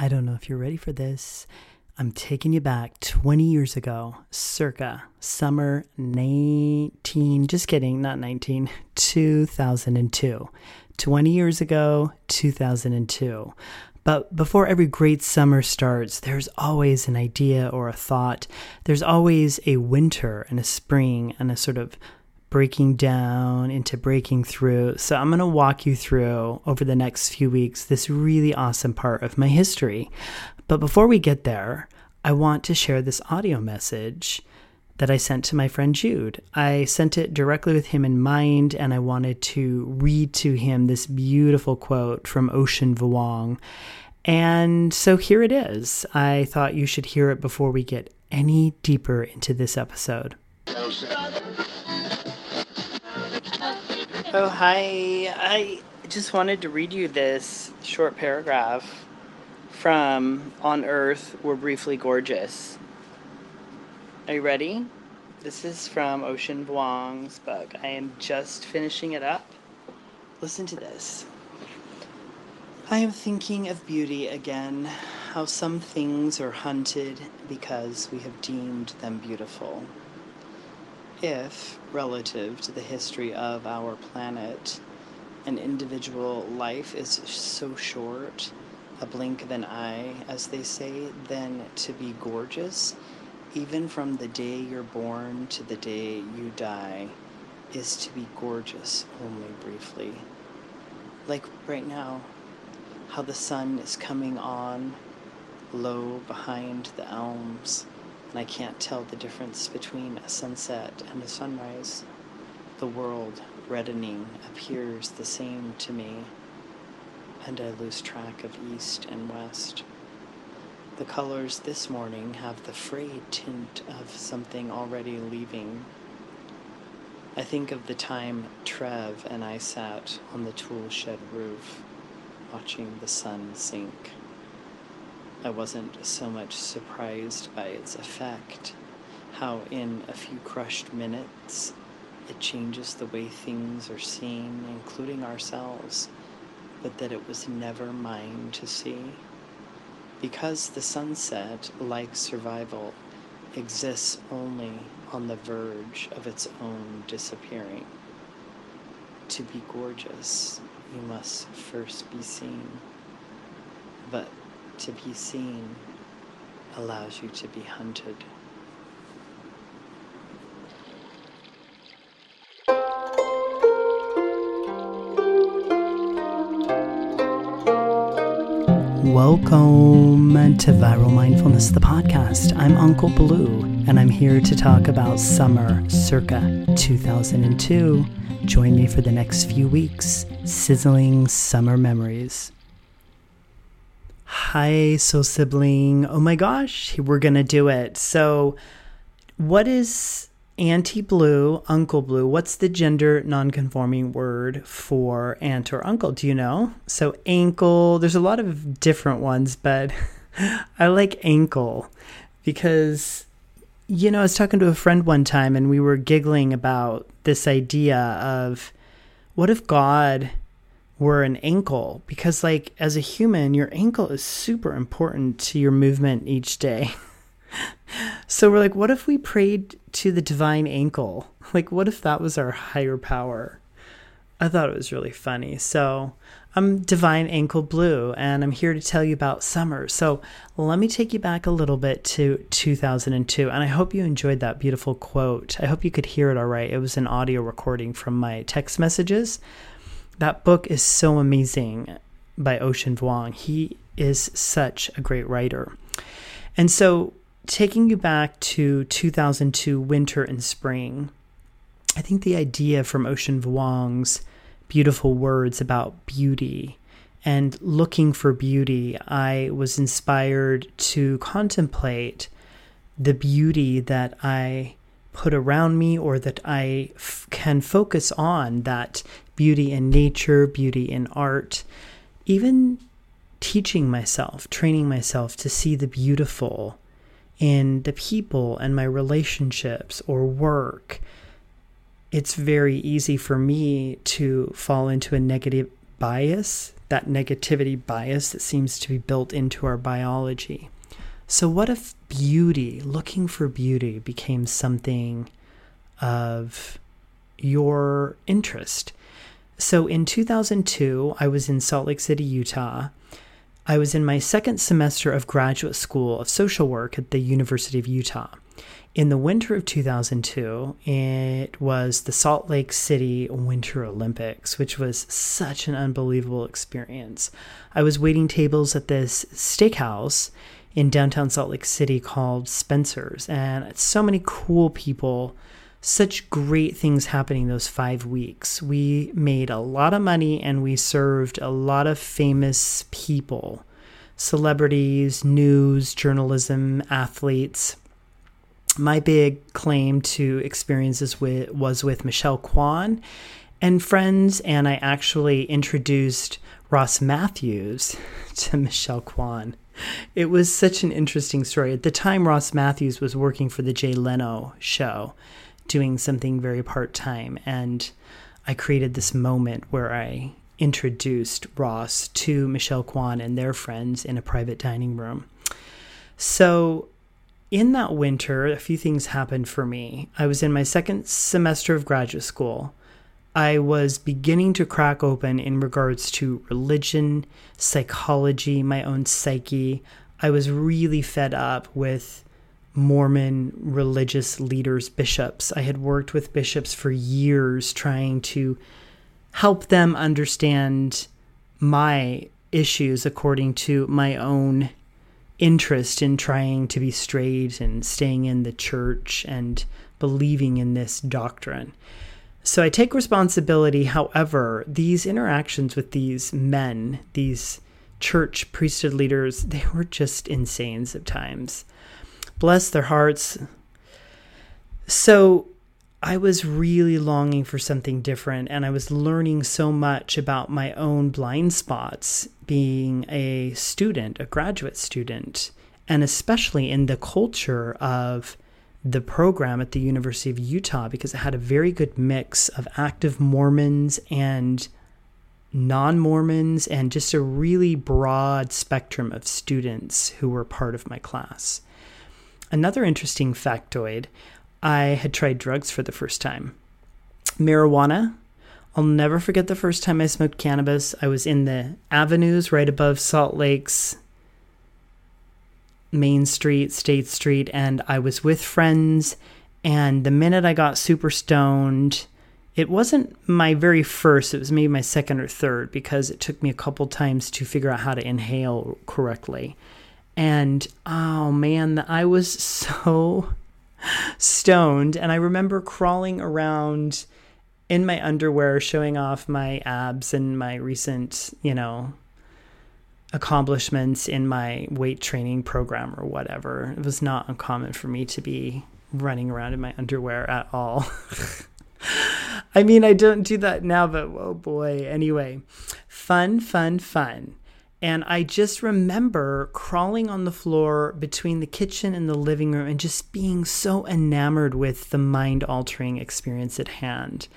I don't know if you're ready for this. I'm taking you back 20 years ago, circa summer 2002. 20 years ago, 2002. But before every great summer starts, there's always an idea or a thought. There's always a winter and a spring and a sort of breaking down into breaking through. So I'm going to walk you through over the next few weeks this really awesome part of my history. But before we get there, I want to share this audio message that I sent to my friend Jude. I sent it directly with him in mind, and I wanted to read to him this beautiful quote from Ocean Vuong. And so here it is. I thought you should hear it before we get any deeper into this episode. Oh, hi. I just wanted to read you this short paragraph from On Earth We're Briefly Gorgeous. Are you ready? This is from Ocean Vuong's book. I am just finishing it up. Listen to this. I am thinking of beauty again, how some things are hunted because we have deemed them beautiful. If, relative to the history of our planet, an individual life is so short, a blink of an eye, as they say, then to be gorgeous, even from the day you're born to the day you die, is to be gorgeous only briefly. Like right now, how the sun is coming on low behind the elms, and I can't tell the difference between a sunset and a sunrise. The world reddening appears the same to me, and I lose track of east and west. The colors this morning have the frayed tint of something already leaving. I think of the time Trev and I sat on the tool shed roof, watching the sun sink. I wasn't so much surprised by its effect, how in a few crushed minutes it changes the way things are seen, including ourselves, but that it was never mine to see. Because the sunset, like survival, exists only on the verge of its own disappearing. To be gorgeous, you must first be seen. But to be seen allows you to be hunted. Welcome to Viral Mindfulness, the podcast. I'm Uncle Blue, and I'm here to talk about summer circa 2002. Join me for the next few weeks, sizzling summer memories. Hi, soul sibling. Oh my gosh, we're going to do it. So what is Auntie Blue, Uncle Blue? What's the gender non-conforming word for aunt or uncle? Do you know? So ankle, there's a lot of different ones, but I like ankle because, you know, I was talking to a friend one time and we were giggling about this idea of what if God were an ankle? Because like as a human, your ankle is super important to your movement each day. So we're like, what if we prayed to the divine ankle? Like, what if that was our higher power? I thought it was really funny. So I'm Divine Ankle Blue, and I'm here to tell you about summer. So let me take you back a little bit to 2002, and I hope you enjoyed that beautiful quote. I hope you could hear it all right. It was an audio recording from my text messages. That book is so amazing by Ocean Vuong. He is such a great writer. And so taking you back to 2002 winter and spring, I think the idea from Ocean Vuong's beautiful words about beauty and looking for beauty, I was inspired to contemplate the beauty that I put around me or that I can focus on, that beauty in nature, beauty in art, even teaching myself, training myself to see the beautiful in the people and my relationships or work. It's very easy for me to fall into a negative bias that negativity bias that seems to be built into our biology. So what if beauty, looking for beauty, became something of your interest? So in 2002, I was in Salt Lake City, Utah. I was in my second semester of graduate school of social work at the University of Utah. In the winter of 2002, it was the Salt Lake City Winter Olympics, which was such an unbelievable experience. I was waiting tables at this steakhouse in downtown Salt Lake City called Spencer's, and so many cool people, such great things happening those 5 weeks. We made a lot of money and we served a lot of famous people, celebrities, news, journalism, athletes. My big claim to experiences was with Michelle Kwan and friends, and I actually introduced Ross Matthews to Michelle Kwan. It was such an interesting story. At the time, Ross Matthews was working for the Jay Leno show, doing something very part-time, and I created this moment where I introduced Ross to Michelle Kwan and their friends in a private dining room. So in that winter, a few things happened for me. I was in my second semester of graduate school. I was beginning to crack open in regards to religion, psychology, my own psyche. I was really fed up with Mormon religious leaders, bishops. I had worked with bishops for years trying to help them understand my issues according to my own interest in trying to be straight and staying in the church and believing in this doctrine. So I take responsibility. However, these interactions with these men, these church priesthood leaders, they were just insane at times. Bless their hearts. So I was really longing for something different, and I was learning so much about my own blind spots being a student, a graduate student, and especially in the culture of the program at the University of Utah, because it had a very good mix of active Mormons and non-Mormons and just a really broad spectrum of students who were part of my class. Another interesting factoid, I had tried drugs for the first time. Marijuana. I'll never forget the first time I smoked cannabis. I was in the avenues right above Salt Lake's Main Street, State Street, and I was with friends. And the minute I got super stoned, it wasn't my very first, it was maybe my second or third, because it took me a couple times to figure out how to inhale correctly. And, oh man, I was so stoned. And I remember crawling around in my underwear, showing off my abs and my recent, accomplishments in my weight training program or whatever. It was not uncommon for me to be running around in my underwear at all. I mean, I don't do that now, but oh boy. Anyway, fun. And I just remember crawling on the floor between the kitchen and the living room and just being so enamored with the mind-altering experience at hand.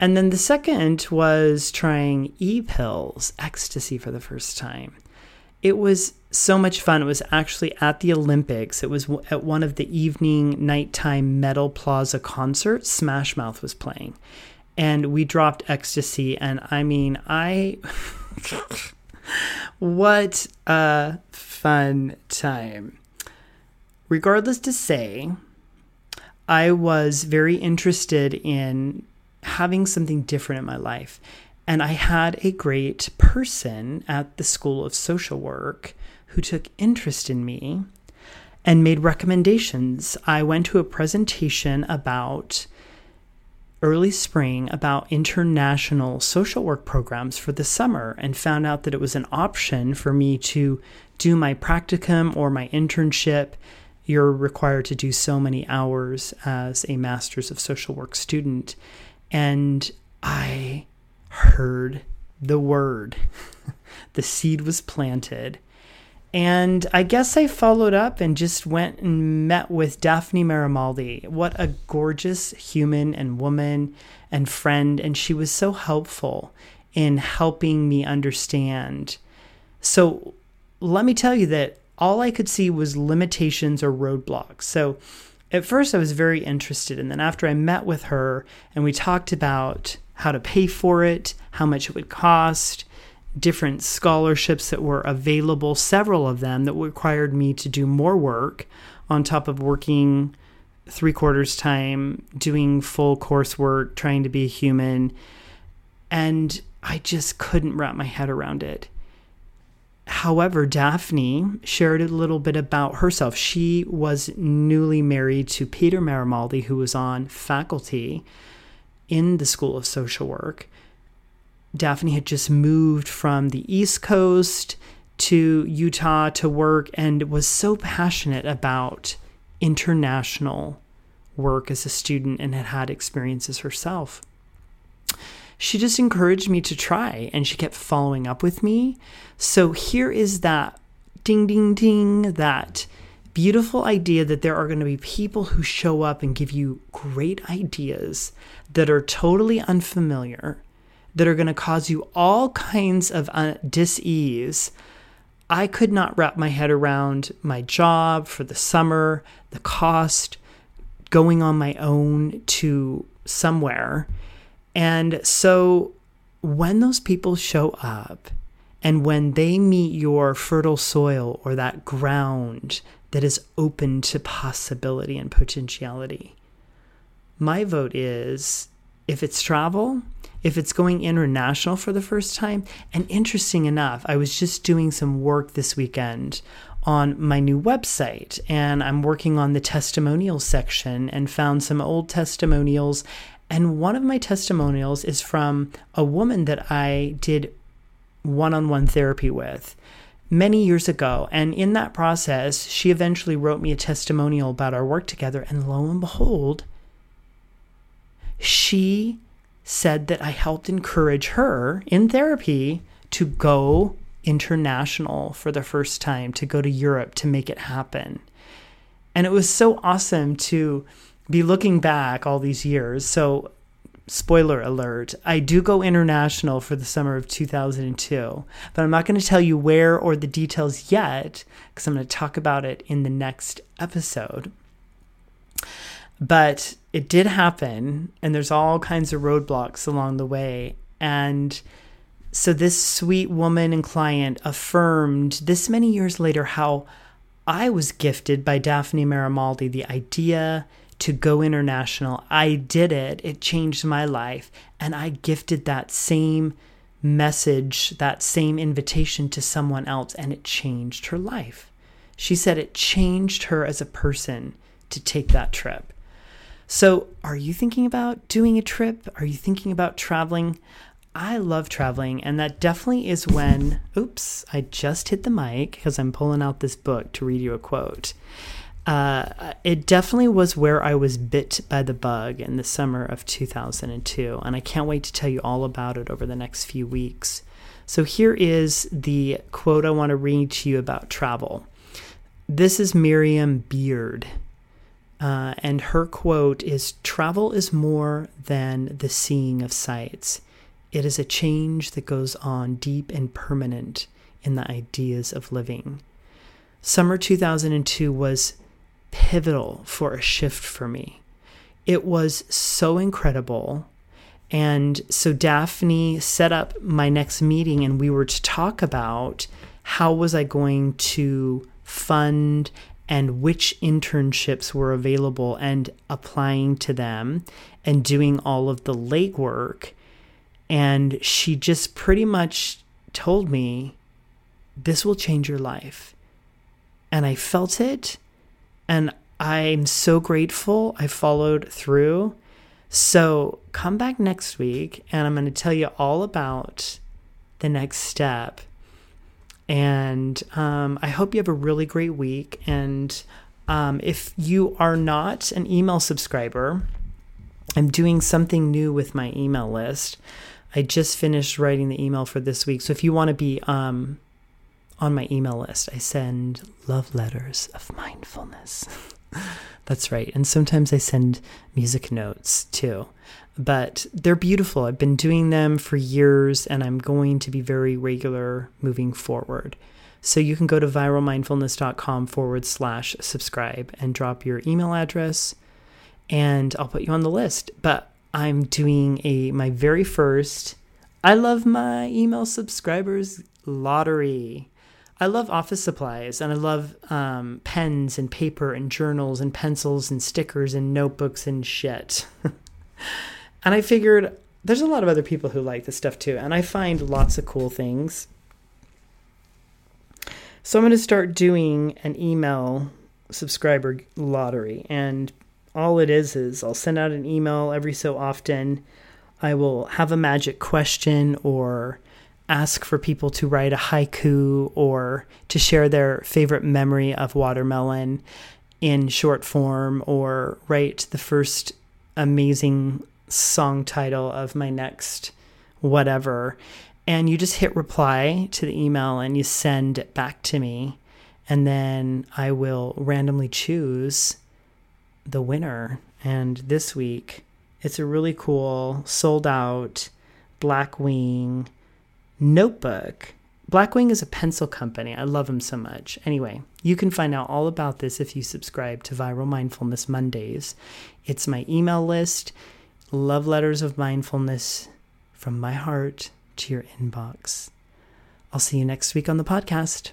And then the second was trying e-pills, ecstasy, for the first time. It was so much fun. It was actually at the Olympics. It was at one of the evening, nighttime Metal Plaza concerts. Smash Mouth was playing. And we dropped ecstasy. And I mean, what a fun time. Regardless to say, I was very interested in having something different in my life. And I had a great person at the School of Social Work who took interest in me and made recommendations. I went to a presentation about early spring about international social work programs for the summer and found out that it was an option for me to do my practicum or my internship. You're required to do so many hours as a master's of social work student. And I heard the word. The seed was planted. And I guess I followed up and just went and met with Daphne Marimaldi. What a gorgeous human and woman and friend. And she was so helpful in helping me understand. So let me tell you that all I could see was limitations or roadblocks. So at first I was very interested. And then after I met with her and we talked about how to pay for it, how much it would cost, different scholarships that were available, several of them that required me to do more work on top of working 3/4 time, doing full coursework, trying to be a human. And I just couldn't wrap my head around it. However, Daphne shared a little bit about herself. She was newly married to Peter Marimaldi, who was on faculty in the School of Social Work. Daphne had just moved from the East Coast to Utah to work and was so passionate about international work as a student and had had experiences herself. She just encouraged me to try, and she kept following up with me. So here is that ding, ding, ding, that beautiful idea that there are going to be people who show up and give you great ideas that are totally unfamiliar, that are going to cause you all kinds of dis-ease. I could not wrap my head around my job for the summer, the cost, going on my own to somewhere. And so when those people show up and when they meet your fertile soil or that ground that is open to possibility and potentiality, my vote is if it's travel, if it's going international for the first time, and interesting enough, I was just doing some work this weekend on my new website, and I'm working on the testimonial section and found some old testimonials. And one of my testimonials is from a woman that I did one-on-one therapy with many years ago. And in that process, she eventually wrote me a testimonial about our work together. And lo and behold, she said that I helped encourage her in therapy to go international for the first time, to go to Europe, to make it happen. And it was so awesome to be looking back all these years. So spoiler alert, I do go international for the summer of 2002, but I'm not going to tell you where or the details yet because I'm going to talk about it in the next episode. But it did happen, and there's all kinds of roadblocks along the way. And so this sweet woman and client affirmed this many years later how I was gifted by Daphne Marimaldi, the idea to go international. I did it. It changed my life. And I gifted that same message, that same invitation to someone else, and it changed her life. She said it changed her as a person to take that trip. So are you thinking about doing a trip? Are you thinking about traveling? I love traveling, and that definitely is when, oops, I just hit the mic because I'm pulling out this book to read you a quote. It definitely was where I was bit by the bug in the summer of 2002, and I can't wait to tell you all about it over the next few weeks. So here is the quote I want to read to you about travel. This is Miriam Beard, and her quote is, "Travel is more than the seeing of sights. It is a change that goes on deep and permanent in the ideas of living." Summer 2002 was pivotal for a shift for me. It was so incredible. And so Daphne set up my next meeting, and we were to talk about how was I going to fund and which internships were available and applying to them and doing all of the legwork. And she just pretty much told me, this will change your life. And I felt it. And I'm so grateful I followed through. So come back next week, and I'm going to tell you all about the next step. And I hope you have a really great week. And if you are not an email subscriber, I'm doing something new with my email list. I just finished writing the email for this week. So if you want to be on my email list, I send love letters of mindfulness. That's right. And sometimes I send music notes too. But they're beautiful. I've been doing them for years, and I'm going to be very regular moving forward. So you can go to viralmindfulness.com/subscribe and drop your email address, and I'll put you on the list. But I'm doing my very first I Love My Email Subscribers lottery. I love office supplies, and I love pens and paper and journals and pencils and stickers and notebooks and shit. And I figured there's a lot of other people who like this stuff too, and I find lots of cool things. So I'm going to start doing an email subscriber lottery, and all it is I'll send out an email every so often. I will have a magic question or ask for people to write a haiku or to share their favorite memory of watermelon in short form, or write the first amazing song title of my next whatever. And you just hit reply to the email and you send it back to me, and then I will randomly choose the winner. And this week it's a really cool sold out Blackwing notebook. Blackwing is a pencil company. I love them so much. Anyway, you can find out all about this if you subscribe to Viral Mindfulness Mondays. It's my email list. Love letters of mindfulness from my heart to your inbox. I'll see you next week on the podcast.